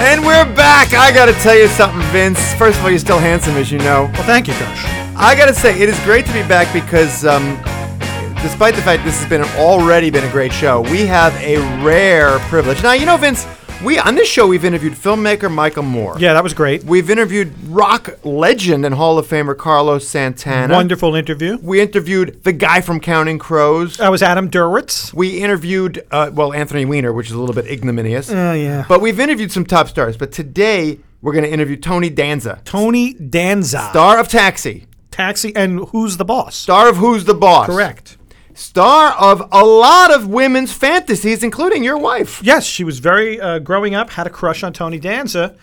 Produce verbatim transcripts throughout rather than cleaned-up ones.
And we're back. I gotta tell you something, Vince. First of all, you're still handsome, as you know. Well, thank you, Gersh. I gotta say, it is great to be back because, um, despite the fact this has been already been a great show, we have a rare privilege. Now, you know, Vince, we on this show we've interviewed filmmaker Michael Moore. Yeah, that was great. We've interviewed rock legend and Hall of Famer Carlos Santana. Wonderful interview. We interviewed the guy from Counting Crows. That was Adam Duritz. We interviewed, uh, well, Anthony Weiner, which is a little bit ignominious. Oh, uh, yeah. But we've interviewed some top stars. But today we're going to interview Tony Danza. Tony Danza. Star of Taxi. Taxi and Who's the Boss. Star of Who's the Boss. Correct. Star of a lot of women's fantasies, including your wife. Yes, she was very, uh, growing up, had a crush on Tony Danza.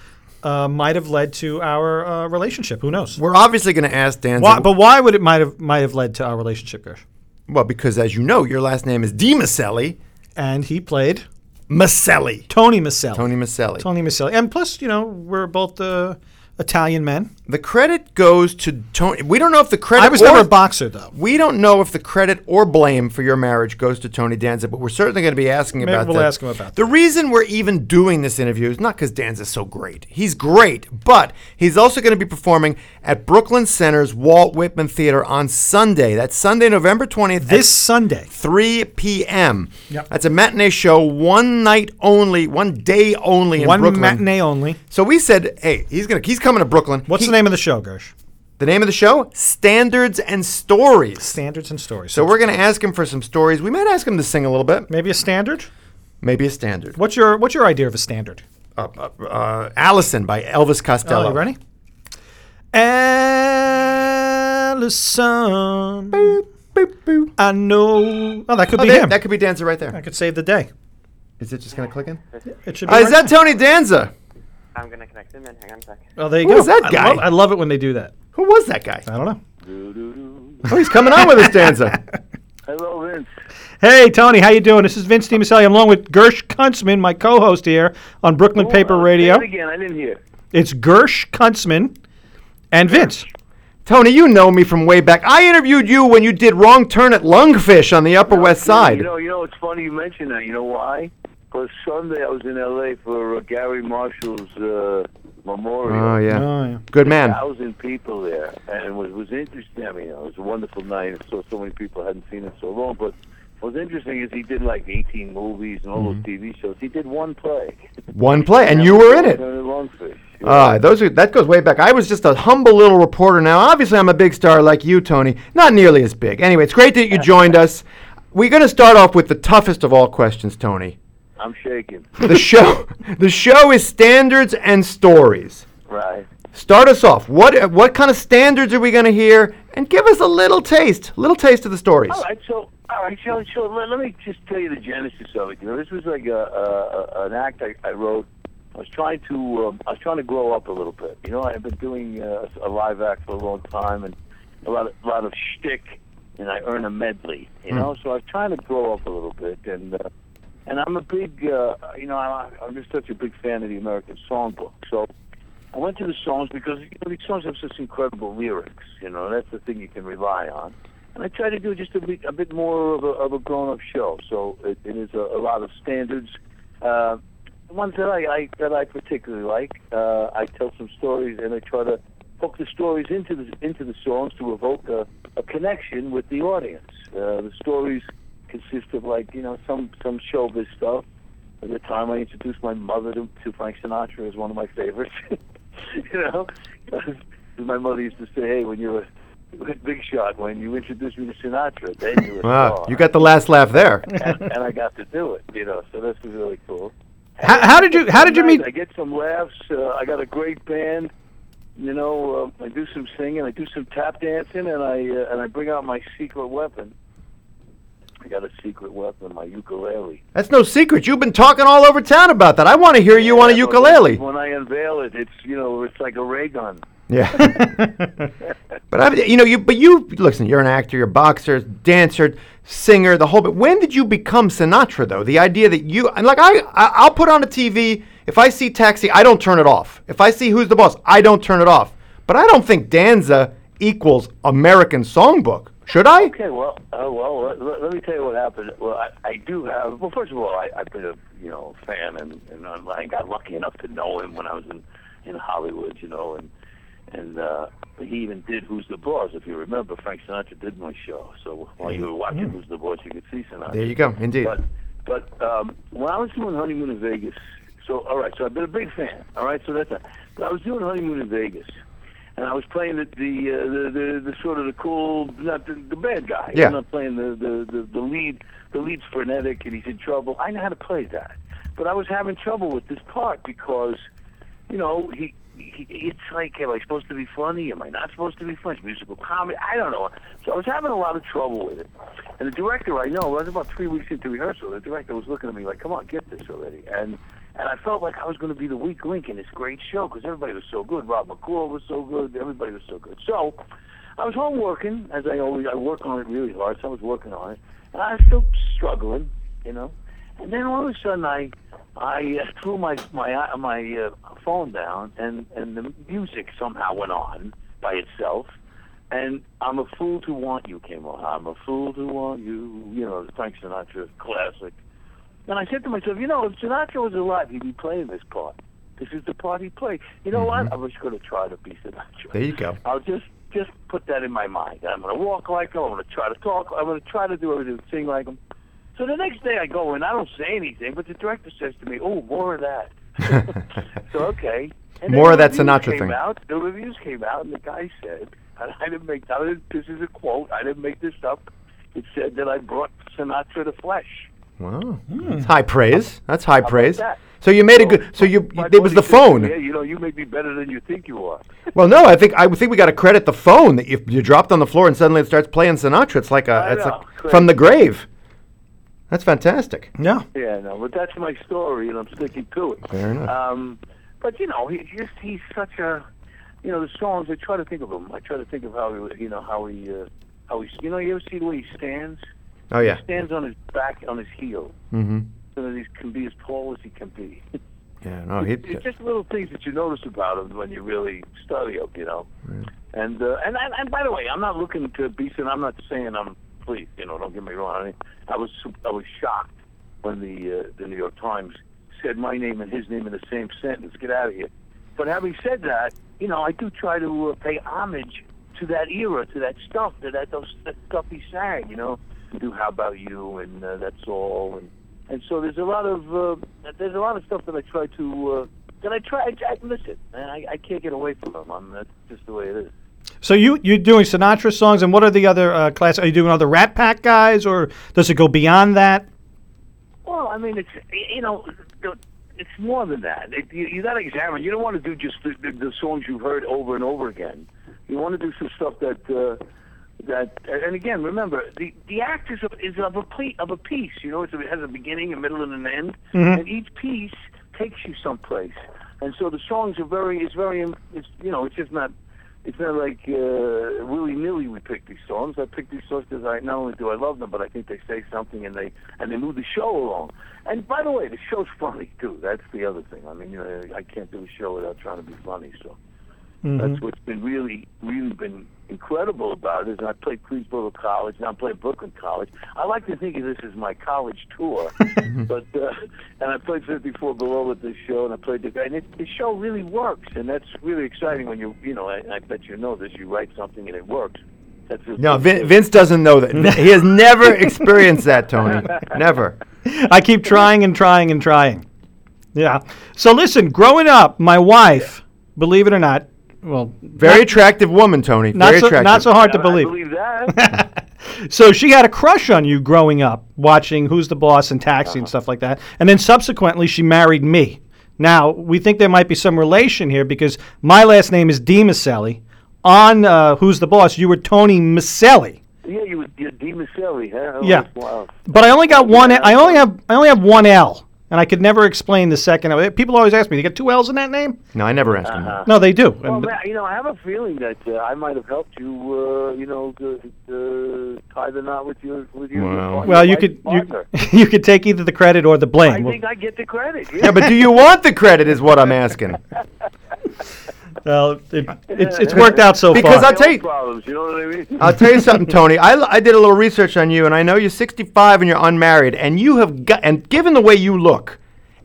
Uh, might have led to our uh, relationship. Who knows? We're obviously going to ask Danza. Why, but why would it might have might have led to our relationship, Gersh? Well, because as you know, your last name is DiMicelli. And he played? Micelli. Tony Micelli. Tony Micelli. Tony Micelli. And plus, you know, we're both... Uh, Italian men. The credit goes to Tony. We don't know if the credit. I was never a boxer, though. We don't know if the credit or blame for your marriage goes to Tony Danza, but we're certainly going to be asking Maybe about we'll that. We'll ask him about that. The reason we're even doing this interview is not because Danza's so great. He's great, but he's also going to be performing at Brooklyn Center's Walt Whitman Theater on Sunday. That's Sunday, November twentieth. This Sunday. three p.m. Yep. That's a matinee show, one night only, one day only in one Brooklyn. One matinee only. So we said, hey, he's going to he's coming to Brooklyn. What's he, the name of the show, Gersh? The name of the show? Standards and Stories. Standards and Stories. So we're going to ask him for some stories. We might ask him to sing a little bit. Maybe a standard? Maybe a standard. What's your What's your idea of a standard? Uh, uh, uh, Allison by Elvis Costello. Oh, you ready? Allison. Boop, boop, boop. I know. Oh, that could oh, be they, him. That could be Danza right there. I could save the day. Is it just going to click in? It should be. Uh, right is that Tony Danza? I'm going to connect him in. Hang on a sec. Oh, there you Who go. Who was that guy? I love, I love it when they do that. Who was that guy? I don't know. Oh, he's coming on with his Danza. Hello, Vince. Hey, Tony. How you doing? This is Vince DiMicelli. I'm along with Gersh Kuntzman, my co-host here on Brooklyn oh, Paper uh, Radio. Say it again. I didn't hear. It's Gersh Kuntzman and Vince. Tony, you know me from way back. I interviewed you when you did Wrong Turn at Lungfish on the Upper no, West Side. You know, you know, it's funny you mention that. You know why? Because Sunday I was in L A for uh, Gary Marshall's uh, memorial. Oh yeah. oh, yeah. Good man. A thousand people there. And it was, was interesting. I mean, it was a wonderful night. I saw so many people I hadn't seen in so long. But what was interesting is he did like eighteen movies and all mm-hmm. those T V shows. He did one play. One play. And, and you were in it. Longfish. Yeah. Uh, those are, that goes way back. I was just a humble little reporter. Now, obviously, I'm a big star like you, Tony. Not nearly as big. Anyway, it's great that you joined us. We're going to start off with the toughest of all questions, Tony. I'm shaking. The show the show is Standards and Stories. Right. Start us off. What what kind of standards are we going to hear? And give us a little taste, little taste of the stories. All right, so, all right, so, so let, let me just tell you the genesis of it. You know, this was like a, a, a, an act I, I wrote. I was trying to um, I was trying to grow up a little bit. You know, I've been doing uh, a live act for a long time and a lot of, a lot of shtick, and I earn a medley. You mm. know, so I was trying to grow up a little bit and. Uh, And I'm a big, uh, you know, I'm, I'm just such a big fan of the American Songbook. So I went to the songs because you know, these songs have such incredible lyrics. You know, that's the thing you can rely on. And I try to do just a bit, a bit more of a, of a grown-up show. So it, it is a, a lot of standards. Uh, ones that I, I that I particularly like. Uh, I tell some stories and I try to hook the stories into the into the songs to evoke a, a connection with the audience. Uh, the stories. Consist of like you know some some showbiz stuff. At the time, I introduced my mother to, to Frank Sinatra as one of my favorites. You know, my mother used to say, "Hey, when you're a big shot, when you introduced me to Sinatra, then you were wow, star. You got the last laugh there." and, and I got to do it, you know. So this was really cool. How, how did you How did you meet? I get some laughs. Uh, I got a great band. You know, uh, I do some singing, I do some tap dancing, and I uh, and I bring out my secret weapon. I got a secret weapon, my ukulele. That's no secret. You've been talking all over town about that. I want to hear you yeah, on a ukulele. When I unveil it, it's you know, it's like a ray gun. Yeah. but I, you know, you but you listen. You're an actor, you're a boxer, dancer, singer, the whole. But when did you become Sinatra, though? The idea that you and like I, I I'll put on a T V. If I see Taxi, I don't turn it off. If I see Who's the Boss, I don't turn it off. But I don't think Danza equals American Songbook. Should I? Okay, well, uh, well, let, let, let me tell you what happened. Well, I, I do have. Well, first of all, I, I've been a you know fan, and, and I'm, I got lucky enough to know him when I was in, in Hollywood, you know, and and uh, he even did Who's the Boss, if you remember. Frank Sinatra did my show, so while you were watching yeah. Who's the Boss, you could see Sinatra. There you go, indeed. But but um, when I was doing Honeymoon in Vegas, so all right, so I've been a big fan. All right, so that's it. But I was doing Honeymoon in Vegas. And I was playing the the, uh, the the the sort of the cool, not the, the bad guy. Yeah. I'm not playing the, the, the, the lead. The lead's frenetic and he's in trouble. I know how to play that, but I was having trouble with this part because, you know, he, he it's like, am I supposed to be funny? Am I not supposed to be funny? It's musical comedy. I don't know. So I was having a lot of trouble with it. And the director, I know, I was about three weeks into rehearsal. The director was looking at me like, "Come on, get this already." And And I felt like I was going to be the weak link in this great show because everybody was so good. Rob McCall was so good. Everybody was so good. So I was home working, as I always, I work on it really hard, so I was working on it. And I was still struggling, you know. And then all of a sudden I I threw my my my uh, phone down, and, and the music somehow went on by itself. And I'm a Fool to Want You came on. I'm a Fool to Want You, you know, the Frank Sinatra classic. And I said to myself, you know, if Sinatra was alive, he'd be playing this part. This is the part he played. You know mm-hmm. what? I was going to try to be Sinatra. There you go. I'll just just put that in my mind. I'm going to walk like him. I'm going to try to talk. I'm going to try to do everything, sing like him. So the next day I go in. I don't say anything, but the director says to me, oh, more of that. So, okay. And more of that Sinatra thing. Out, the reviews came out, and the guy said, I, I didn't make I didn't, this is a quote. I didn't make this up. It said that I brought Sinatra to flesh. Wow, mm. that's high praise. That's high How praise. That? So you made so, a good. So you. you it was the phone. Yeah, you know, you may be better than you think you are. Well, no, I think I think we got to credit the phone that you you dropped on the floor and suddenly it starts playing Sinatra. It's like a. It's know, like from the grave. That's fantastic. Yeah. Yeah, no, but that's my story, and I'm sticking to it. Fair enough. Um, but you know, he just he's such a. You know, the songs. I try to think of him. I try to think of how he, you know how he uh, how he. You know, you ever see the way he stands. Oh, yeah. He stands on his back, on his heel, mm-hmm. so that he can be as tall as he can be. Yeah, no, he. It's just little things that you notice about him when you really study him, you know. Right. And uh, and and by the way, I'm not looking to be. I'm not saying I'm. Please, you know, don't get me wrong. I, mean, I was I was shocked when the uh, the New York Times said my name and his name in the same sentence. Get out of here. But having said that, you know, I do try to uh, pay homage to that era, to that stuff, to that those that stuff he sang, you know. Do How About You and uh, That's All, and and so there's a lot of uh, there's a lot of stuff that I try to uh, that I try I listen man I, I can't get away from them. I'm that's just the way it is. So you you're doing Sinatra songs, and what are the other uh, class? Are you doing other Rat Pack guys, or does it go beyond that? Well, I mean, it's you know. It's more than that. It, you, you got to examine. You don't want to do just the, the, the songs you've heard over and over again. You want to do some stuff that. Uh, That and again, remember the the act is of, is of a ple- of a piece. You know, it's, it has a beginning, a middle, and an end, mm-hmm. and each piece takes you someplace. And so the songs are very, it's very, it's you know, it's just not, it's not like uh, willy nilly. We pick these songs. I pick these songs because I not only do I love them, but I think they say something and they and they move the show along. And by the way, the show's funny too. That's the other thing. I mean, you know, I can't do a show without trying to be funny. So. Mm-hmm. That's what's been really, really been incredible about it is I played Queensborough College, and I played Brooklyn College. I like to think of this as my college tour, but uh, and I played fifty-four Below at this show, and I played the guy, and it, the show really works, and that's really exciting when you, you know, I, I bet you know this, you write something and it works. That's no, Vin, Vince doesn't know that. He has never experienced that, Tony. Never. I keep trying and trying and trying. Yeah. So listen, growing up, my wife, yeah. believe it or not, Well, very not, attractive woman, Tony. Not very so, attractive. Not so hard yeah, to believe. I believe that. So she had a crush on you growing up, watching Who's the Boss and Taxi uh-huh. and stuff like that. And then subsequently, she married me. Now, we think there might be some relation here because my last name is DiMicelli. On uh, Who's the Boss, you were Tony Micelli. Yeah, you were DiMicelli. Huh? Yeah. Wow. But I only got one. Yeah. I only have. I only have one L. And I could never explain the second L. People always ask me, "You got two L's in that name?" No, I never ask them. Uh-huh. No, they do. Well, man, you know, I have a feeling that uh, I might have helped you. Uh, you know, to, to tie the knot with you. With you well, well you could you, you could take either the credit or the blame. I well, think I get the credit. Yeah. Yeah, but do you want the credit? Is what I'm asking. Well, it, it's it's worked out so because far. Because I'll tell you, problems, you know what I mean? I'll tell you something, Tony. I, I did a little research on you, and I know you're sixty-five and you're unmarried, and you have got, and given the way you look,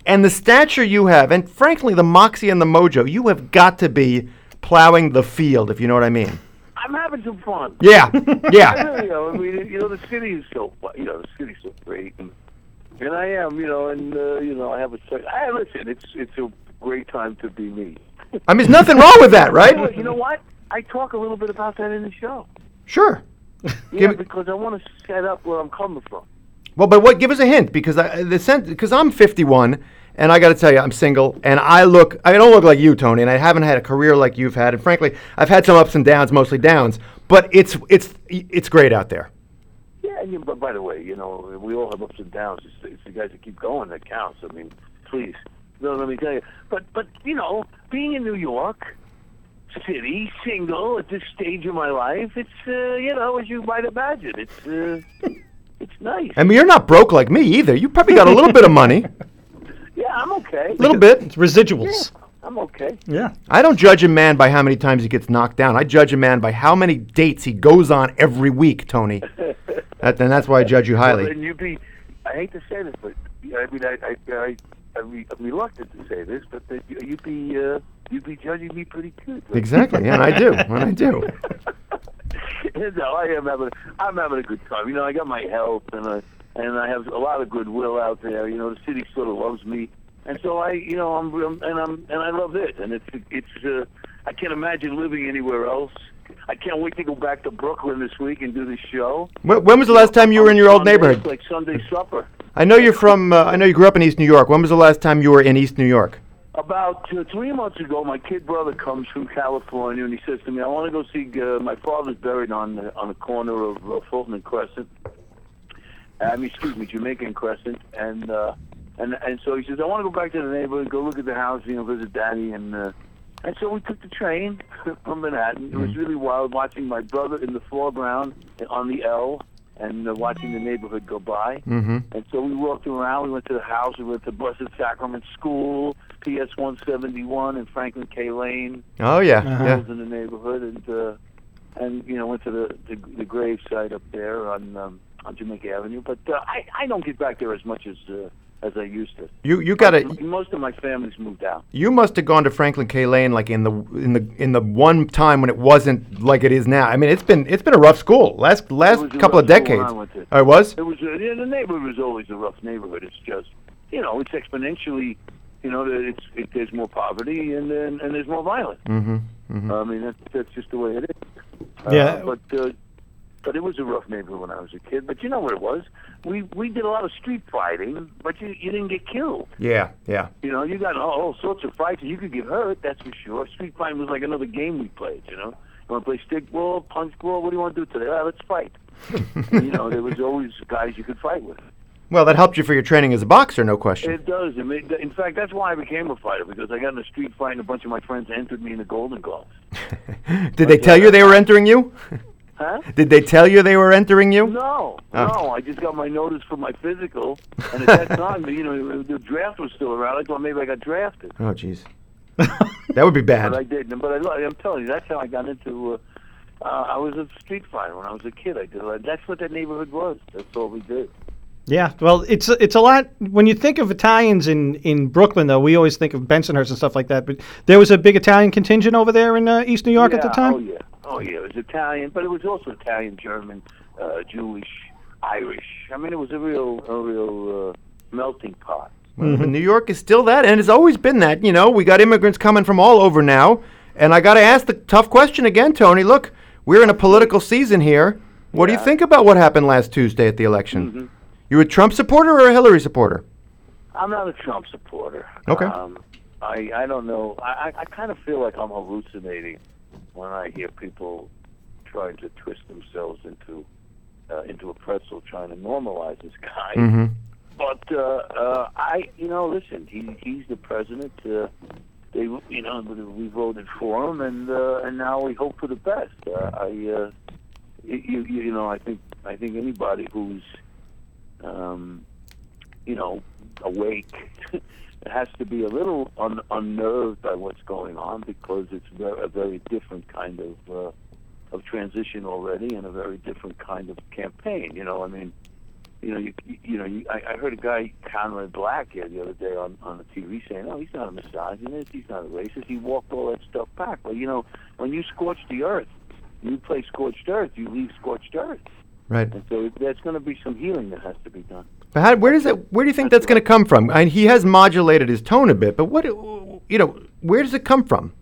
and the stature you have, and frankly the moxie and the mojo, you have got to be plowing the field, if you know what I mean. I'm having some fun. Yeah, yeah. I really am. I mean, you know, the city is so, you know, the city's so great, and, and I am, you know, and uh, you know, I have a. I listen. It's it's a great time to be me. I mean, there's nothing wrong with that, right? Anyway, you know what? I talk a little bit about that in the show. Sure. Yeah, because I want to set up where I'm coming from. Well, but what? Give us a hint, because I the sense because I'm fifty-one, and I got to tell you, I'm single, and I look I don't look like you, Tony, and I haven't had a career like you've had, and frankly, I've had some ups and downs, mostly downs, but it's it's it's great out there. Yeah, and you, but by the way, you know, we all have ups and downs. It's, it's the guys that keep going that counts. I mean, please. No, let me tell you. But, but you know, being in New York City, single at this stage of my life, it's, uh, you know, as you might imagine, it's uh, it's nice. I mean, you're not broke like me either. You probably got a little bit of money. Yeah, I'm okay. A little bit. It's residuals. Yeah, I'm okay. Yeah. I don't judge a man by how many times he gets knocked down. I judge a man by how many dates he goes on every week, Tony. that, and that's why I judge you highly. Well, and you be, I hate to say this, but I mean, I... I, I I'm, re- I'm reluctant to say this, but the, you'd be uh, you'd be judging me pretty cute. Right? Exactly, yeah, and I do, and I do. No, I am having I'm having a good time. You know, I got my health, and I and I have a lot of goodwill out there. You know, the city sort of loves me, and so I, you know, I'm, I'm and I'm and I love it, and it's it's uh, I can't imagine living anywhere else. I can't wait to go back to Brooklyn this week and do this show. When, when was the last time you were in your old neighborhood? It's like Sunday supper. I know you're from, uh, I know you grew up in East New York. When was the last time you were in East New York? About uh, three months ago, my kid brother comes from California, and he says to me, I want to go see, uh, my father's buried on the, on the corner of uh, Fulton and Crescent. I mean, excuse me, Jamaica and Crescent. And, uh, and, and so he says, I want to go back to the neighborhood, go look at the house, you know, visit Daddy. And uh, and so we took the train from Manhattan. Mm-hmm. It was really wild watching my brother in the foreground on the L, and uh, watching the neighborhood go by. Mm-hmm. And so we walked around, we went to the house, we went to Blessed Sacrament School, P S one seventy-one, and Franklin K. Lane. Oh, yeah. Uh-huh. Schools in the neighborhood, and, uh, and you know, went to the, the, the gravesite up there on um, on Jamaica Avenue. But uh, I, I don't get back there as much as uh, as I used to. You you got to... Most of my family's moved out. You must have gone to Franklin K. Lane, like, in the in the in the one time when it wasn't like it is now. I mean, it's been it's been a rough school last last couple of decades. I went to. Oh, it was? It was uh, yeah, the neighborhood was always a rough neighborhood. It's just, you know, it's exponentially, you know, it's it, there's more poverty and and, and there's more violence. Mm-hmm, mm-hmm. I mean, that's that's just the way it is. Yeah. Uh, but. Uh, But it was a rough neighborhood when I was a kid. But you know what it was? We we did a lot of street fighting, but you, you didn't get killed. Yeah, yeah. You know, you got all, all sorts of fights, and you could get hurt, that's for sure. Street fighting was like another game we played, you know? You want to play stickball, punchball? What do you want to do today? All right, let's fight. And, you know, there was always guys you could fight with. Well, that helped you for your training as a boxer, no question. It does. I mean, in fact, that's why I became a fighter, because I got in a street fight, and a bunch of my friends entered me in the Golden Gloves. Did but they tell you they were entering you? Huh? Did they tell you they were entering you? No, oh. no. I just got my notice for my physical, and at that time, you know, the draft was still around. I thought maybe I got drafted. Oh, jeez, that would be bad. But I didn't. But I, I'm telling you, that's how I got into. Uh, uh, I was a street fighter when I was a kid. I did. Like, that's what that neighborhood was. That's all we did. Yeah, well, it's it's a lot. When you think of Italians in, in Brooklyn, though, we always think of Bensonhurst and stuff like that. But there was a big Italian contingent over there in uh, East New York yeah, at the time? Oh, yeah. Oh, yeah. It was Italian, but it was also Italian, German, uh, Jewish, Irish. I mean, it was a real a real uh, melting pot. Well, mm-hmm. New York is still that, and it's always been that. You know, we got immigrants coming from all over now. And I got to ask the tough question again, Tony. Look, we're in a political season here. What yeah. do you think about what happened last Tuesday at the election? Mm-hmm. You a Trump supporter or a Hillary supporter? I'm not a Trump supporter. Okay. Um, I I don't know. I, I, I kind of feel like I'm hallucinating when I hear people trying to twist themselves into uh, into a pretzel, trying to normalize this guy. Mm-hmm. But uh, uh, I, you know, listen, he he's the president. Uh, they, you know, we voted for him, and uh, and now we hope for the best. Uh, I, uh, you, you know, I think I think anybody who's Um, you know, awake. It has to be a little un- unnerved by what's going on, because it's a very different kind of uh, of transition already, and a very different kind of campaign. You know, I mean, you know, you, you know, you, I, I heard a guy, Conrad Black, here the other day on on the T V saying, "Oh, he's not a misogynist, he's not a racist. He walked all that stuff back." Well, you know, when you scorch the earth, you play scorched earth, you leave scorched earth. Right. And so there's going to be some healing that has to be done. But how, where does that? Where do you think that's, that's going to come from? And he has modulated his tone a bit, but what? You know, where does it come from?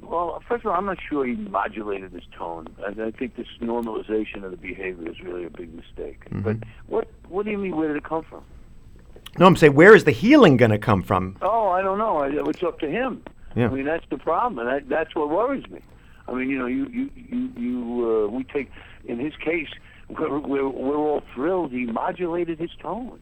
Well, first of all, I'm not sure he modulated his tone. I, I think this normalization of the behavior is really a big mistake. Mm-hmm. But what? What do you mean? Where did it come from? No, I'm saying, where is the healing going to come from? Oh, I don't know. I, it's up to him. Yeah. I mean, that's the problem, and I, that's what worries me. I mean, you know, you you you, you uh, we take in his case. We're, we're, we're all thrilled. He modulated his tone.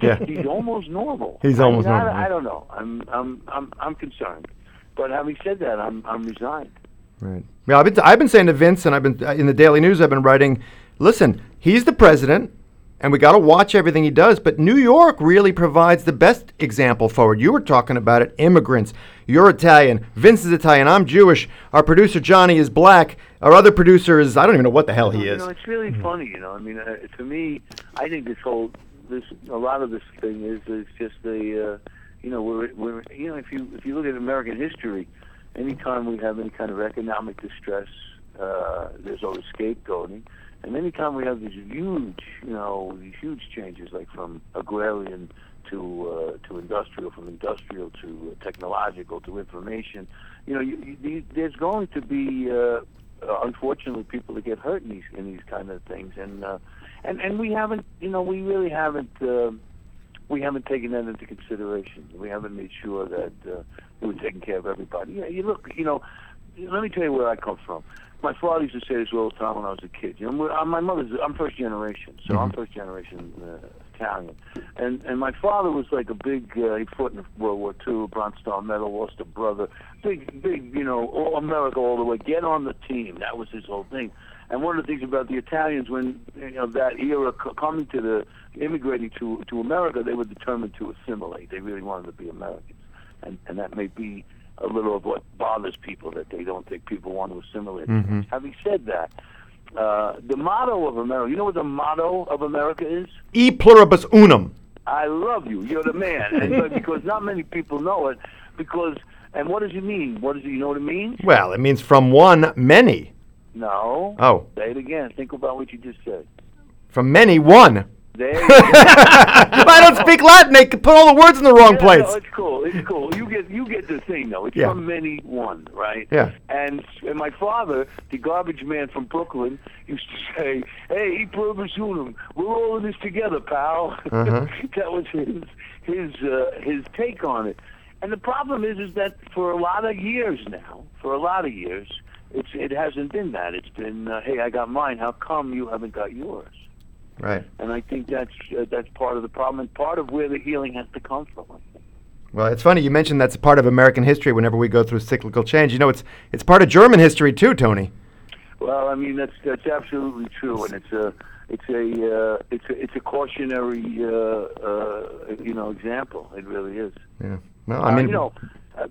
Yeah. He's almost normal. He's I almost mean, normal. I, I don't know. I'm, I'm, I'm, I'm concerned. But having said that, I'm, I'm resigned. Right. Yeah, I've been, t- I've been saying to Vince, and I've been uh, in the Daily News. I've been writing. Listen, he's the president, and we got to watch everything he does. But New York really provides the best example forward. You were talking about it. Immigrants. You're Italian. Vince is Italian. I'm Jewish. Our producer Johnny is black. Our other producer is, I don't even know what the hell he is. You know, it's really funny, you know. I mean, uh, to me, I think this whole, this a lot of this thing is is just the, uh, you know, we're, we're, you know, if you if you look at American history, anytime we have any kind of economic distress, uh, there's always scapegoating, and anytime we have these huge, you know, these huge changes, like from agrarian to uh, to industrial, from industrial to uh, technological to information, you know, you, you, there's going to be uh, Uh, unfortunately, people that get hurt in these in these kind of things, and uh, and and we haven't, you know, we really haven't, uh, we haven't taken that into consideration. We haven't made sure that uh, we were taking care of everybody. Yeah, you look, you know, let me tell you where I come from. My father used to say this all the time when I was a kid. You know, I'm, my mother's, I'm first generation, so mm-hmm. I'm first generation uh, Italian, and and my father was like a big, uh, he fought in World War Two, Bronze Star Medal, lost a brother, big, big, you know, all America all the way, get on the team. That was his whole thing. And one of the things about the Italians when, you know, that era coming to the, immigrating to, to America, they were determined to assimilate. They really wanted to be Americans, and and that may be a little of what bothers people, that they don't think people want to assimilate. Mm-hmm. Having said that, uh, the motto of America, you know what the motto of America is? E pluribus unum. I love you. You're the man. And because not many people know it. Because, and what does it mean? What does it, you know what it means? Well, it means from one, many. No. Oh. Say it again. Think about what you just said. From many, one. There you go. If I don't speak Latin, they could put all the words in the wrong yeah, place. No, it's cool. It's cool. You get you get the thing, though. It's yeah. from many one, right? Yeah. And, and my father, the garbage man from Brooklyn, used to say, "Hey, e pluribus unum. We're all in this together, pal." Uh-huh. That was his his uh, his take on it. And the problem is, is that for a lot of years now, for a lot of years, it's it hasn't been that. It's been, uh, "Hey, I got mine. How come you haven't got yours?" Right, and I think that's uh, that's part of the problem, and part of where the healing has to come from. I think. Well, it's funny you mentioned that's a part of American history. Whenever we go through cyclical change, you know, it's it's part of German history too, Tony. Well, I mean that's that's absolutely true, and it's a it's a uh, it's a, it's a cautionary uh, uh, you know example. It really is. Yeah. Well, I mean, uh, you know, uh,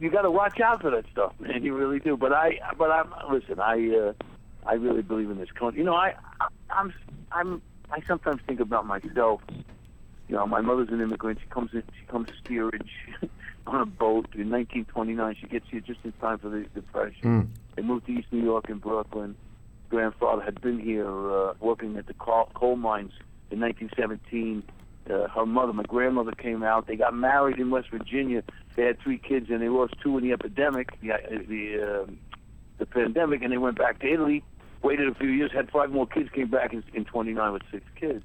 you got to watch out for that stuff, man. You really do. But I but I'm listen. I uh, I really believe in this country. You know, I, I I'm. I'm, I sometimes think about myself. You know, my mother's an immigrant. She comes in, she comes steerage on a boat in nineteen twenty-nine. She gets here just in time for the Depression. Mm. They moved to East New York and Brooklyn. Grandfather had been here uh, working at the coal, coal mines in nineteen seventeen. Uh, her mother, my grandmother, came out. They got married in West Virginia. They had three kids, and they lost two in the epidemic, the the, uh, the pandemic, and they went back to Italy. Waited a few years, had five more kids, came back in, in twenty-nine with six kids.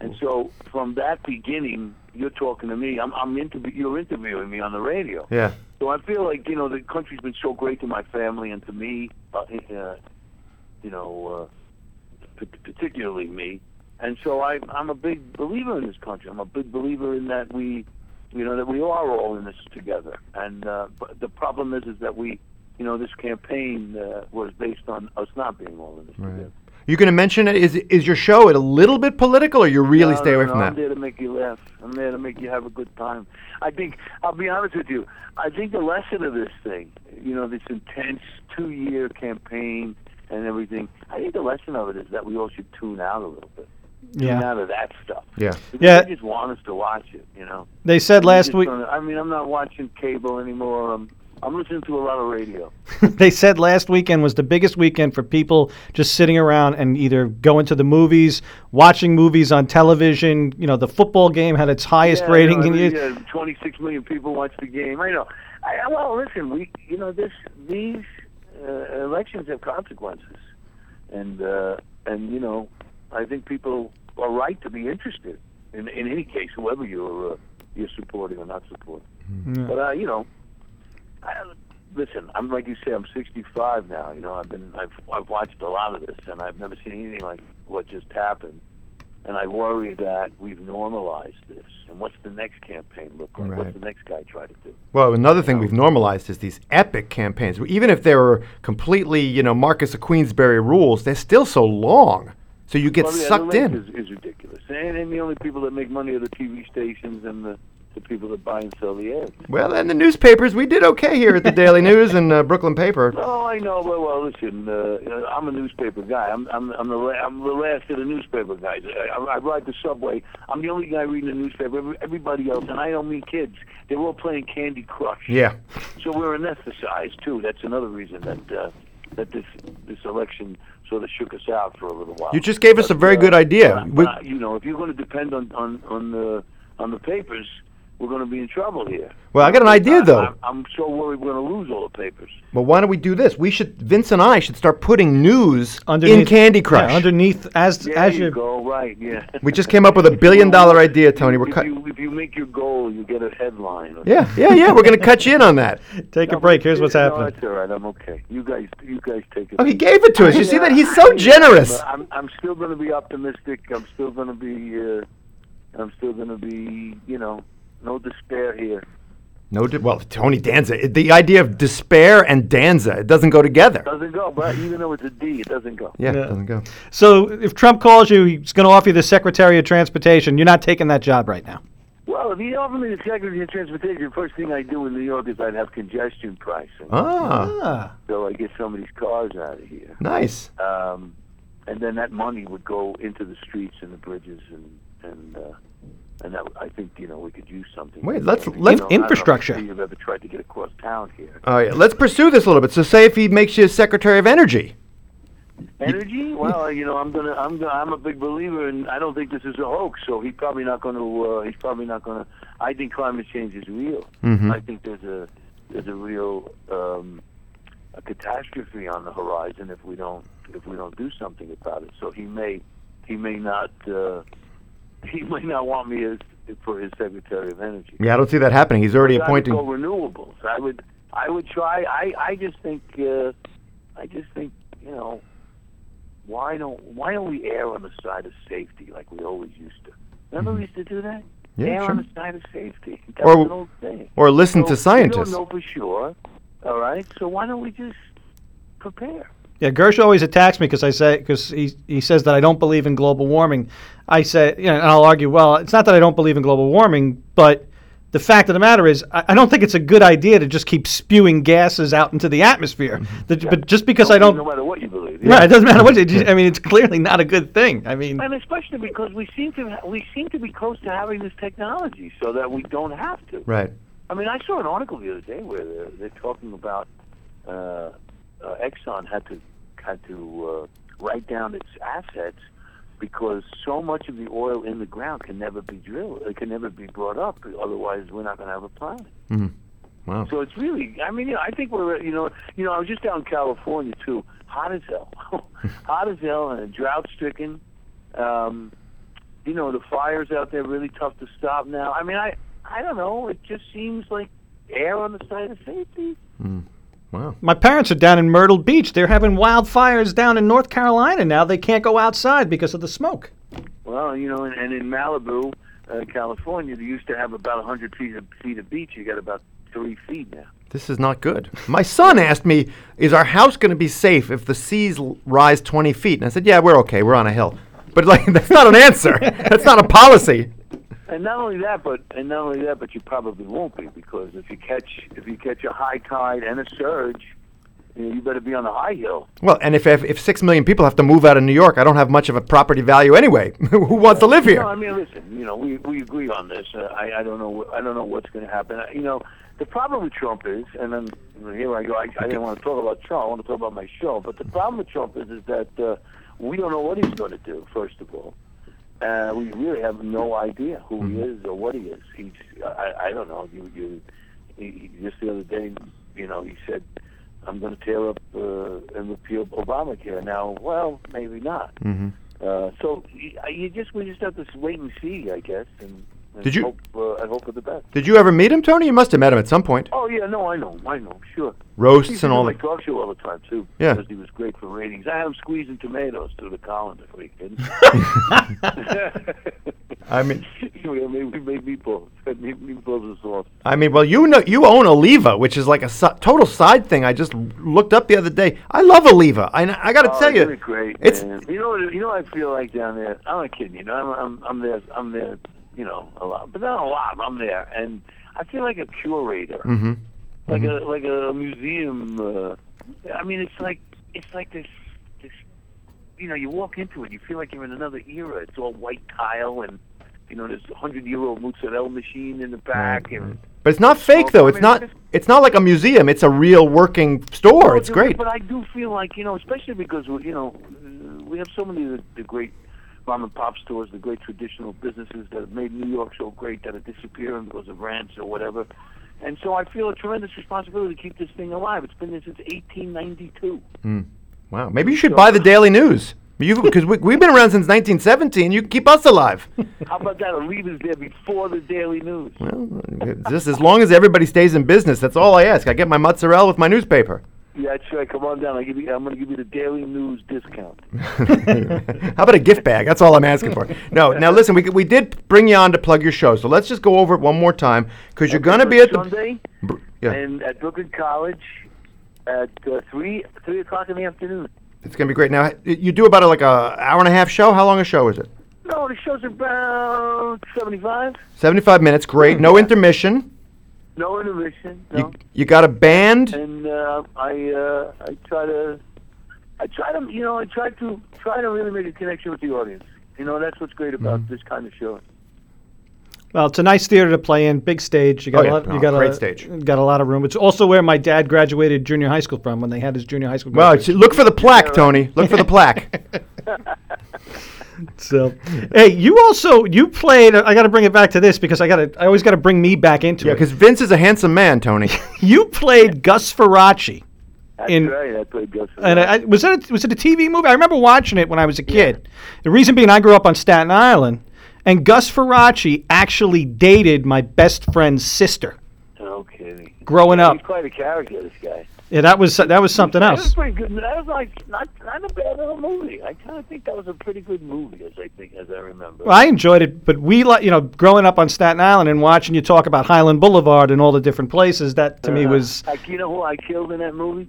And so from that beginning, you're talking to me. I'm, I'm inter- you're interviewing me on the radio. Yeah. So I feel like, you know, the country's been so great to my family and to me, uh, uh, you know, uh, p- particularly me. And so I, I'm a big believer in this country. I'm a big believer in that we, you know, that we are all in this together. And uh, but the problem is, is that we... You know, this campaign uh, was based on us not being all in this together. Right. You're going to mention it. Is is your show it a little bit political, or you really no, stay away no, no, from that? I'm there to make you laugh. I'm there to make you have a good time. I think, I'll be honest with you, I think the lesson of this thing, you know, this intense two-year campaign and everything, I think the lesson of it is that we all should tune out a little bit. Tune yeah. out of that stuff. Yeah. yeah. They just want us to watch it, you know. They said last week. Gonna, I mean, I'm not watching cable anymore. I'm, I'm listening to a lot of radio. They said last weekend was the biggest weekend for people just sitting around and either going to the movies, watching movies on television. You know, the football game had its highest yeah, rating. You know, in I mean, years. Yeah, twenty-six million people watched the game. I know. I, well, listen, we, you know, this these uh, elections have consequences, and uh, and you know, I think people are right to be interested in in any case, whoever you're uh, you're supporting or not supporting. Mm-hmm. But uh, you know. I, listen, I'm like you say, I'm sixty-five now. You know, I've been, I've, I've watched a lot of this, and I've never seen anything like what just happened. And I worry that we've normalized this. And what's the next campaign look like? Right. What's the next guy try to do? Well, another thing we've normalized is these epic campaigns. Even if they were completely, you know, Marcus of Queensberry rules, they're still so long. So you get well, yeah, sucked in. Is, is ridiculous, and, and the only people that make money are the T V stations and the. The people that buy and sell the ads. Well, and the newspapers, we did okay here at the Daily News and uh, Brooklyn Paper. Oh, I know. Well, well listen, uh, I'm a newspaper guy. I'm I'm I'm the la- I'm the last of the newspaper guys. I, I, I ride the subway. I'm the only guy reading the newspaper. Every, everybody else, and I don't mean kids. They're all playing Candy Crush. Yeah. So we're anesthetized too. That's another reason that uh, that this this election sort of shook us out for a little while. You just gave but, us a very uh, good idea. Uh, we- uh, you know, if you're going to depend on on on the on the papers. We're going to be in trouble here. Well, I got an idea, though. I, I'm so worried we're going to lose all the papers. Well, why don't we do this? We should, Vince and I, should start putting news underneath, in Candy Crush. Yeah, underneath, as yeah, as you, you go, right? Yeah. We just came up with a billion-dollar idea, Tony. We're if, cut- you, if you make your goal, you get a headline. Yeah, yeah, yeah. We're going to cut you in on that. Take no, a break. Here's what's no, happening. No, that's all right. I'm okay. You guys, you guys take it. Oh, he gave it to us. You yeah, see that? He's so generous. I'm, I'm still going to be optimistic. I'm still going to be. Uh, I'm still going to be. You know. No despair here. No, de- well, Tony Danza. It, the idea of despair and Danza, it doesn't go together. It doesn't go, but even though it's a D, it doesn't go. Yeah, yeah, it doesn't go. So if Trump calls you, he's going to offer you the Secretary of Transportation. You're not taking that job right now. Well, if he offered me the Secretary of Transportation, the first thing I do in New York is I'd have congestion pricing. Ah. So I get somebody's cars out of here. Nice. Um, and then that money would go into the streets and the bridges and... and uh, And that, I think, you know, we could use something. Wait, let's think, let's you know, infrastructure. I don't know if you've ever tried to get across town here. Oh uh, yeah, let's pursue this a little bit. So, say if he makes you Secretary of Energy. Energy? Well, you know, I'm gonna, I'm gonna, I'm a big believer, and I don't think this is a hoax. So he's probably not going to. Uh, he's probably not going to. I think climate change is real. Mm-hmm. I think there's a there's a real um, a catastrophe on the horizon if we don't if we don't do something about it. So he may he may not. Uh, He might not want me as for his Secretary of Energy. Yeah, I don't see that happening. He's already appointing. I would go renewables. I would, I would try. I, I just think, uh, I just think, you know, why don't why don't we err on the side of safety like we always used to? Remember we used to do that? Yeah, err sure. on the side of safety. That's or, an old thing. Or listen so to scientists. We don't know for sure. All right, so why don't we just prepare? Yeah, Gersh always attacks me because I say because he he says that I don't believe in global warming. I say, you know, and I'll argue, well, it's not that I don't believe in global warming, but the fact of the matter is, I, I don't think it's a good idea to just keep spewing gases out into the atmosphere. Mm-hmm. The, yeah. But just because don't I don't, no matter what you believe, yeah. right? It doesn't matter what you. Just, I mean, it's clearly not a good thing. I mean, and especially because we seem to ha- we seem to be close to having this technology, so that we don't have to. Right. I mean, I saw an article the other day where they're, they're talking about uh, uh, Exxon had to. had to uh, write down its assets because so much of the oil in the ground can never be drilled. It can never be brought up. Otherwise, we're not going to have a planet. Mm-hmm. Wow. So it's really, I mean, you know, I think we're, you know, you know, I was just down in California, too. Hot as hell. Hot as hell and drought-stricken. Um, you know, the fires out there really tough to stop now. I mean, I, I don't know. It just seems like air on the side of safety. Mm. Wow. My parents are down in Myrtle Beach. They're having wildfires down in North Carolina now. They can't go outside because of the smoke. Well, you know, and, and in Malibu, uh, California, they used to have about one hundred feet of, feet of beach. You got about three feet now. this is not good. My son asked me, is our house going to be safe if the seas l- rise twenty feet? And I said, yeah, we're okay. We're on a hill. But like, that's not an answer. That's not a policy. And not only that, but and not only that, but you probably won't be, because if you catch if you catch a high tide and a surge, you know, you better be on the high hill. Well, and if if, if six million people have to move out of New York, I don't have much of a property value anyway. Who wants to live here? No, I mean, listen, you know, we, we agree on this. Uh, I I don't know I don't know what's going to happen. You know, the problem with Trump is, and then here I go. I, I didn't want to talk about Trump. I want to talk about my show. But the problem with Trump is is that uh, we don't know what he's going to do. First of all. Uh, we really have no idea who he is or what he is. He's, I, I don't know. You, you, he, just the other day, you know, he said, I'm going to tear up uh, and repeal Obamacare. Now, well, maybe not. Mm-hmm. Uh, so you just we just have to wait and see, I guess, and, and Did you, hope, uh, I hope for the best. Did you ever meet him, Tony? You must have met him at some point. Oh, yeah, no, I know him. I know him, sure. Roasts He's and all that. He used to do my talk show all the time, too, yeah. Because he was great for ratings. I had him squeezing tomatoes through the column, if we didn't. I mean, we made meatballs. Meatballs and sauce. I mean, well, you know, you own Oliva, which is like a su- total side thing. I just looked up the other day. I love Oliva. I, I got to oh, tell you, great, it's man. you know, you know, what I feel like down there. I'm not kidding. You know, I'm, I'm, I'm there. I'm there. You know, a lot, but not a lot. I'm there, and I feel like a curator, mm-hmm. like mm-hmm. a like a museum. Uh, I mean, it's like it's like this this. You know, you walk into it, you feel like you're in another era. It's all white tile, and you know, there's a hundred year old mozzarella machine in the back, mm-hmm. and. But it's not fake, well, though. I mean, it's not. It's, it's not like a museum. It's a real working store. Well, it's but great. But I do feel like, you know, especially because you know, we have so many of the, the great mom and pop stores, the great traditional businesses that have made New York so great that are disappearing because of rents or whatever. And so I feel a tremendous responsibility to keep this thing alive. It's been there since eighteen ninety-two. Mm. Wow. Maybe you should so, buy the Daily News. Because we, we've been around since nineteen seventeen. You can keep us alive. How about that? Oliva's there before the Daily News. Well, just as long as everybody stays in business, that's all I ask. I get my mozzarella with my newspaper. Yeah, that's right. Come on down. I'll give you, I'm going to give you the Daily News discount. How about a gift bag? That's all I'm asking for. No, now listen, we we did bring you on to plug your show, so let's just go over it one more time, because you're going to be at Sunday the Sunday yeah. and at Brooklyn College at uh, three three o'clock in the afternoon. It's going to be great. Now you do about a, like a hour and a half show. How long a show is it? No, the show's about seventy-five. Seventy-five minutes. Great. No intermission. No intermission. No. You, you got a band? And uh, I, uh, I try to, I try to, you know, I try to try to really make a connection with the audience. You know, that's what's great about mm-hmm. this kind of show. Well, it's a nice theater to play in, big stage. You got oh, yeah. a lot, you oh, got great a, stage. Got a lot of room. It's also where my dad graduated junior high school from when they had his junior high school. Well, look for the plaque, yeah, right. Tony. Look for the plaque. So, hey, you also you played. I got to bring it back to this because I got to. I always got to bring me back into yeah, it. Yeah, because Vince is a handsome man, Tony. You played Gus Faraci. That's in, right. I played Gus Faraci. And I, was that a, was it a T V movie? I remember watching it when I was a kid. Yeah. The reason being, I grew up on Staten Island, and Gus Faraci actually dated my best friend's sister. Okay. Growing yeah, up, he's quite a character, this guy. Yeah, that was that was something else. That was pretty good. That was like not not a bad little movie. I kind of think that was a pretty good movie, as I think as I remember. Well, I enjoyed it, but we like you know growing up on Staten Island and watching you talk about Highland Boulevard and all the different places. That to uh, me was. Like, you know who I killed in that movie?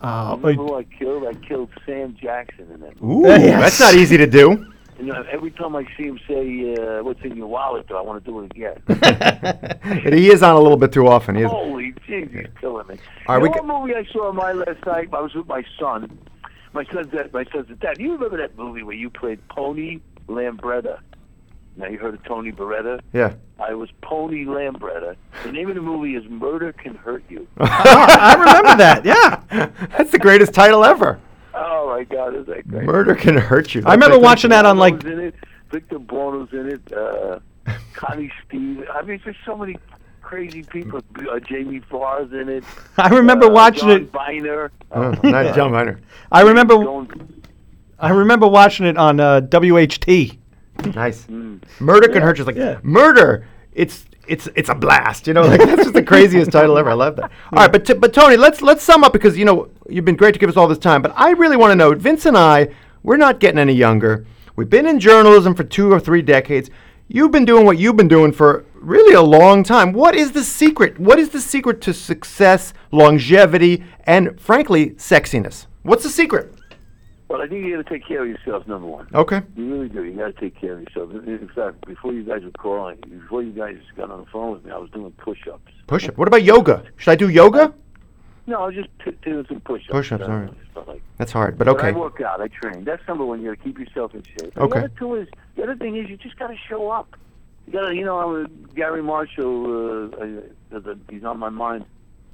Uh, you know who I killed? I killed Sam Jackson in that movie. Ooh, yes. That's not easy to do. You know, every time I see him say, uh, what's in your wallet, though, I want to do it again. He is on a little bit too often. He Holy jeez, he's killing me. Right, you know what movie I saw my last night? I was with my son. My son's dad, my son's dad. You remember that movie where you played Pony Lambretta? Now, you heard of Tony Beretta? Yeah. I was Pony Lambretta. The name of the movie is Murder Can Hurt You. I remember that, yeah. That's the greatest title ever. Oh, my God, is that great? Murder Can Hurt You. That's I remember Victor watching that on, like... In it. Victor Buono's in it. Uh, Connie Steve. I mean, there's so many crazy people. Uh, Jamie Farr's in it. I remember uh, watching John it... Biner. Oh, nice. John Biner. I remember going... I remember watching it on uh, W H T. Nice. Mm. Murder yeah. Can Hurt You. Like, yeah. Murder, it's... It's it's a blast, you know. Like that's just the craziest title ever. I love that. All right, but t- but Tony, let's let's sum up because you know you've been great to give us all this time. But I really want to know, Vince and I, we're not getting any younger. We've been in journalism for two or three decades. You've been doing what you've been doing for really a long time. What is the secret? What is the secret to success, longevity, and frankly, sexiness? What's the secret? Well, I think you got to take care of yourself, number one. Okay. You really do. You got to take care of yourself. In fact, before you guys were calling, before you guys got on the phone with me, I was doing push-ups. Push-ups? What about yoga? Should I do yoga? No, I was just t- doing some push-ups. Push-ups, all right. Like, that's hard, but okay. But I work out. I train. That's number one. You got to keep yourself in shape. And okay. The other two is, the other thing is you just got to show up. You got to, you know, I was, Gary Marshall, uh, I, he's on my mind,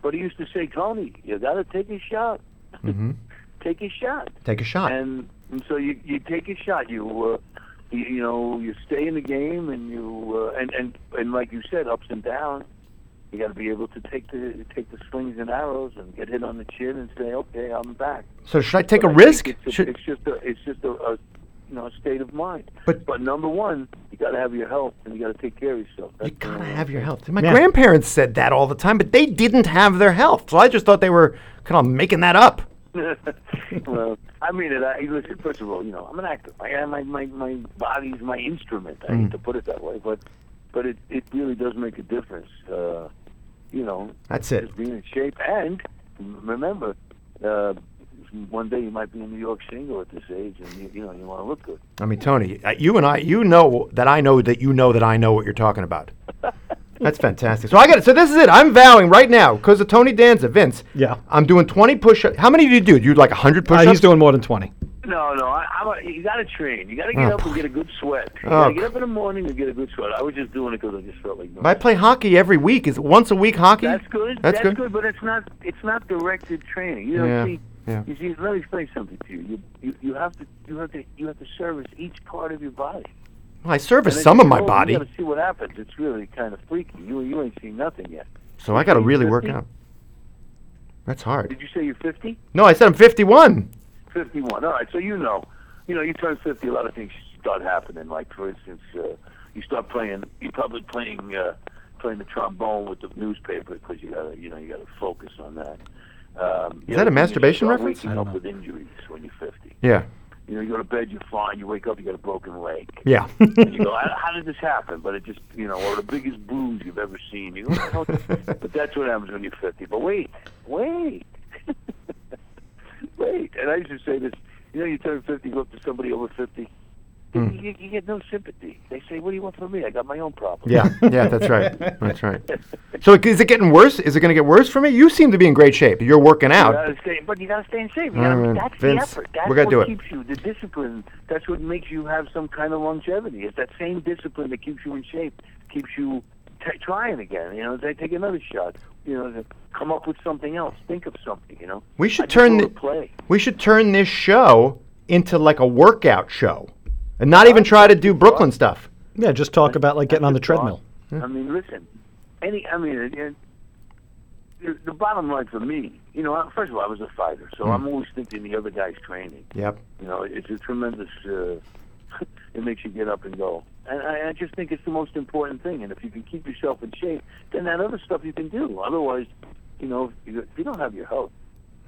but he used to say, Tony, you got to take a shot. Mm-hmm. Take a shot. Take a shot. And, and so you, you take a shot. You, uh, you you know, you stay in the game, and you uh, and, and and like you said, ups and downs. You got to be able to take the take the swings and arrows and get hit on the chin and say, okay, I'm back. So should I take but a I risk? It's, a, should... it's just a it's just a, a you know a state of mind. But but number one, you got to have your health, and you got to take care of yourself. That's you got to have your health. My yeah. grandparents said that all the time, but they didn't have their health, so I just thought they were kind of making that up. Well, I mean it. I, listen, first of all, you know, I'm an actor. I, my my my body's my instrument. I mm. hate to put it that way, but but it, it really does make a difference. Uh, you know, that's it. Just being in shape, and remember, uh, one day you might be in New York single at this age, and you, you know you want to look good. I mean, Tony, you and I, you know that I know that you know that I know what you're talking about. That's fantastic. So I got it. So this is it. I'm vowing right now, because of Tony Danza, Vince. Yeah. I'm doing twenty push-ups. How many do you do? Do you do like one hundred push-ups? Uh, he's doing more than twenty. No, no. I, I'm a, you got to train. You got to get oh. up and get a good sweat. You got to oh. get up in the morning and get a good sweat. I was just doing it because I just felt like doing I play hockey every week. Is it once a week hockey? That's good. That's, That's good. good. But it's not It's not directed training. You know, yeah. see, yeah. you see, let me explain something to you. You, you, you, have to, you, have to, you have to service each part of your body. I service some of my know, body. You got to see what happens. It's really kind of freaky. You you ain't seen nothing yet. So I got to really fifty? Work out. That's hard. Did you say you're fifty? No, I said I'm fifty-one. fifty-one. All right. So you know, you know, you turn fifty, a lot of things start happening. Like for instance, uh, you start playing. You're probably playing uh, playing the trombone with the newspaper because you got you know you got to focus on that. Um, Is that know, a masturbation reference? You start waking up with injuries when you're fifty. Yeah. You know, you go to bed, you're fine. You wake up, you got a broken leg. Yeah. And you go, how did this happen? But it just, you know, or the biggest bruise you've ever seen. You go, okay. But that's what happens when you're fifty. But wait, wait, wait. And I used to say this. You know, you turn fifty, you look to somebody over fifty. Mm. You, you get no sympathy. They say, what do you want from me? I got my own problem. Yeah, yeah, that's right. That's right. So is it getting worse? Is it going to get worse for me? You seem to be in great shape. You're working out. You gotta stay, but you got to stay in shape. You gotta, right, that's Vince, the effort. That's we're gonna what do it. Keeps you, the discipline. That's what makes you have some kind of longevity. It's that same discipline that keeps you in shape, keeps you t- trying again. You know, they take another shot. You know, come up with something else. Think of something, you know. We should, turn, the, play. We should turn this show into like a workout show. And not even try to do Brooklyn stuff. Yeah, just talk about like getting on the treadmill. I mean, listen, any, I mean, it, it, the, the bottom line for me, you know, first of all, I was a fighter, so mm. I'm always thinking the other guy's training. Yep. You know, it's a tremendous, uh, it makes you get up and go. And I, I just think it's the most important thing. And if you can keep yourself in shape, then that other stuff you can do. Otherwise, you know, if you don't have your health,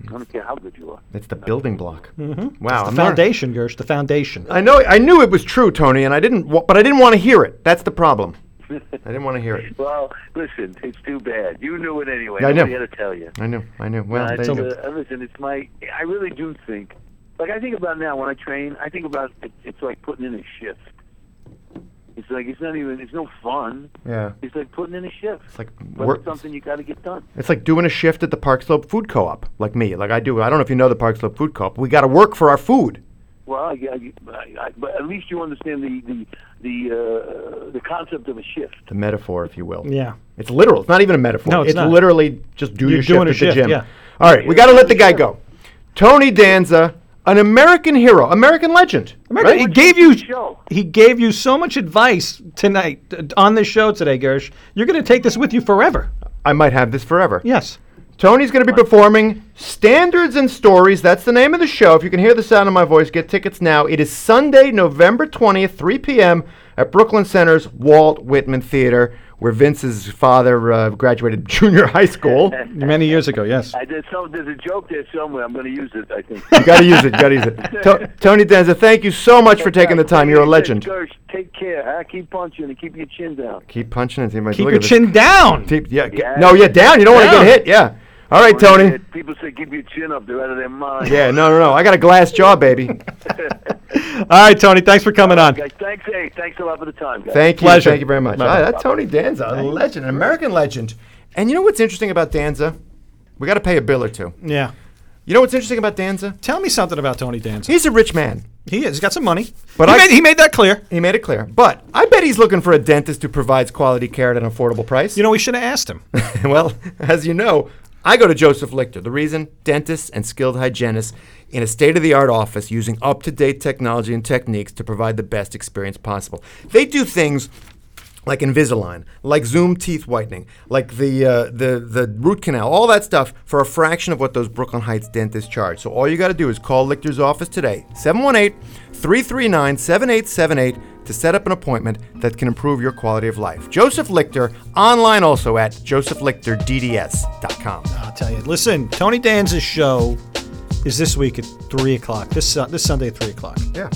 I don't care how good you are. It's the building block. Mm-hmm. Wow, it's the I'm foundation, not... Gersh. The foundation. I know. I knew it was true, Tony, and I didn't. Wa- but I didn't want to hear it. That's the problem. I didn't want to hear it. Well, listen, it's too bad. You knew it anyway. Yeah, I knew. I had to tell you. I knew. I knew. Well, uh, so, uh, listen. It's my. I really do think. Like I think about now when I train. I think about it, it's like putting in a shift. It's like it's not even. It's no fun. Yeah. It's like putting in a shift. It's like work. It's something you got to get done. It's like doing a shift at the Park Slope Food Co-op, like me, like I do. I don't know if you know the Park Slope Food Co-op. We got to work for our food. Well, I, I, I, but at least you understand the the the, uh, the concept of a shift. The metaphor, if you will. Yeah. It's literal. It's not even a metaphor. No, it's, it's not. Literally just do You're your shift at the shift, gym. Yeah. All right, we got to let the guy go. Tony Danza. An American hero, American legend. American, right? He gave you show. He gave you so much advice tonight uh, on this show today, Gersh. You're going to take this with you forever. I might have this forever. Yes. Tony's going to be performing Standards and Stories, that's the name of the show. If you can hear the sound of my voice, get tickets now. It is Sunday, November twentieth, three p.m. at Brooklyn Center's Walt Whitman Theater, where Vince's father uh, graduated junior high school many years ago, yes. I did, so there's a joke there somewhere. I'm going to use it, I think. you got to use it. you got to use it. To- Tony Danza, thank you so much for taking the time. You're a legend. Gersh, take care. Huh? Keep punching and keep your chin down. Keep punching and keep your chin down. Keep, yeah, yeah. No, yeah, down. You don't want to get hit, yeah. All right, Tony. People say keep your chin up. They're out of their mind. Yeah, no, no, no. I got a glass jaw, baby. All right, Tony. Thanks for coming on. Guys, thanks, hey, thanks a lot for the time, guys. Thank you. Pleasure. Thank you very much. All right, that's Tony Danza, a legend, an American legend. And you know what's interesting about Danza? We got to pay a bill or two. Yeah. You know what's interesting about Danza? Tell me something about Tony Danza. He's a rich man. He is. He's got some money. But he, I, made, he made that clear. He made it clear. But I bet he's looking for a dentist who provides quality care at an affordable price. You know, we should have asked him. Well, as you know, I go to Joseph Lichter. The reason? Dentists and skilled hygienists in a state-of-the-art office using up-to-date technology and techniques to provide the best experience possible. They do things like Invisalign, like Zoom teeth whitening, like the uh, the the root canal, all that stuff for a fraction of what those Brooklyn Heights dentists charge. So all you got to do is call Lichter's office today, seven one eight, three three nine, seven eight seven eight, to set up an appointment that can improve your quality of life. Joseph Lichter, online also at joseph lichter d d s dot com. I'll tell you, listen, Tony Danza's show is this week at three o'clock, this, uh, this Sunday at three o'clock. Yeah.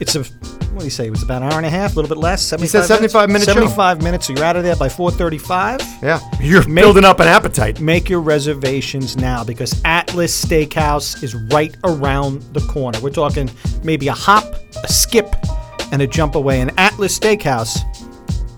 It's a, what do you say, it was about an hour and a half, a little bit less, seventy-five minutes? He said seventy-five minutes. seventy-five minutes, so you're out of there by four thirty-five. Yeah, you're make, building up an appetite. Make your reservations now, because Atlas Steakhouse is right around the corner. We're talking maybe a hop, a skip, and a jump away. And Atlas Steakhouse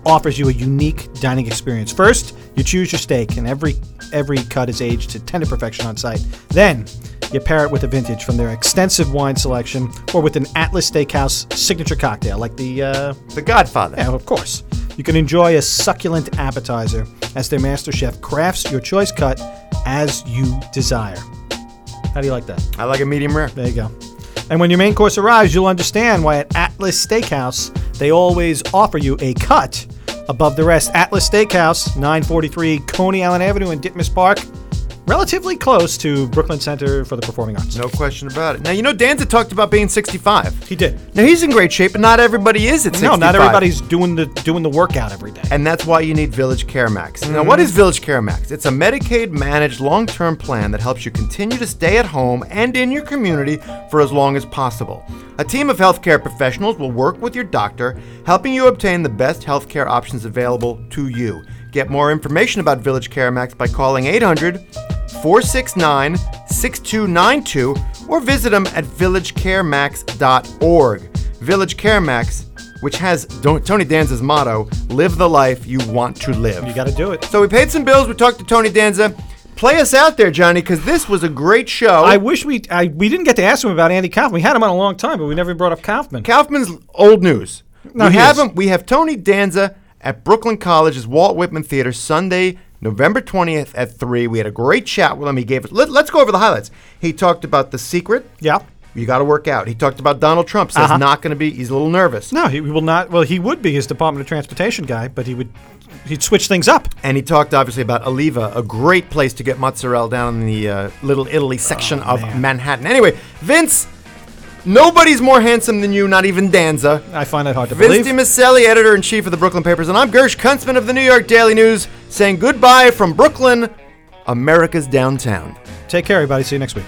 offers you a unique dining experience. First, you choose your steak, and every every cut is aged to tender perfection on site. Then, you pair it with a vintage from their extensive wine selection, or with an Atlas Steakhouse signature cocktail, like the... Uh, the Godfather. Yeah, of course. You can enjoy a succulent appetizer as their master chef crafts your choice cut as you desire. How do you like that? I like a medium rare. There you go. And when your main course arrives, you'll understand why at Atlas Steakhouse, they always offer you a cut above the rest. Atlas Steakhouse, nine forty-three Coney Island Avenue in Ditmas Park, relatively close to Brooklyn Center for the Performing Arts. No question about it. Now, you know, Danza talked about being sixty-five. He did. Now, he's in great shape, but not everybody is at sixty-five. No, not everybody's doing the doing the workout every day. And that's why you need Village Care Max. Mm-hmm. Now, what is Village Care Max? It's a Medicaid-managed long-term plan that helps you continue to stay at home and in your community for as long as possible. A team of healthcare professionals will work with your doctor, helping you obtain the best healthcare options available to you. Get more information about Village Care Max by calling eight hundred, four six nine, six two nine two or visit them at village care max dot org. Village Care Max, which has Tony Danza's motto, live the life you want to live. You got to do it. So we paid some bills. We talked to Tony Danza. Play us out there, Johnny, because this was a great show. I wish we I, we didn't get to ask him about Andy Kaufman. We had him on a long time, but we never brought up Kaufman. Kaufman's old news. No, we have is. him. We have Tony Danza at Brooklyn College's Walt Whitman Theater, Sunday, November twentieth at three. We had a great chat with him. He gave us, let, let's go over the highlights. He talked about The Secret. Yeah. You got to work out. He talked about Donald Trump. Says uh-huh. not going to be, he's a little nervous. No, he will not. Well, he would be his Department of Transportation guy, but he would, he'd switch things up. And he talked, obviously, about Oliva, a great place to get mozzarella down in the uh, Little Italy section oh, of man. Manhattan. Anyway, Vince... Nobody's more handsome than you, not even Danza. I find that hard to believe. Vince DiMicelli, editor-in-chief of the Brooklyn Papers, and I'm Gersh Kuntzman of the New York Daily News, saying goodbye from Brooklyn, America's downtown. Take care, everybody. See you next week.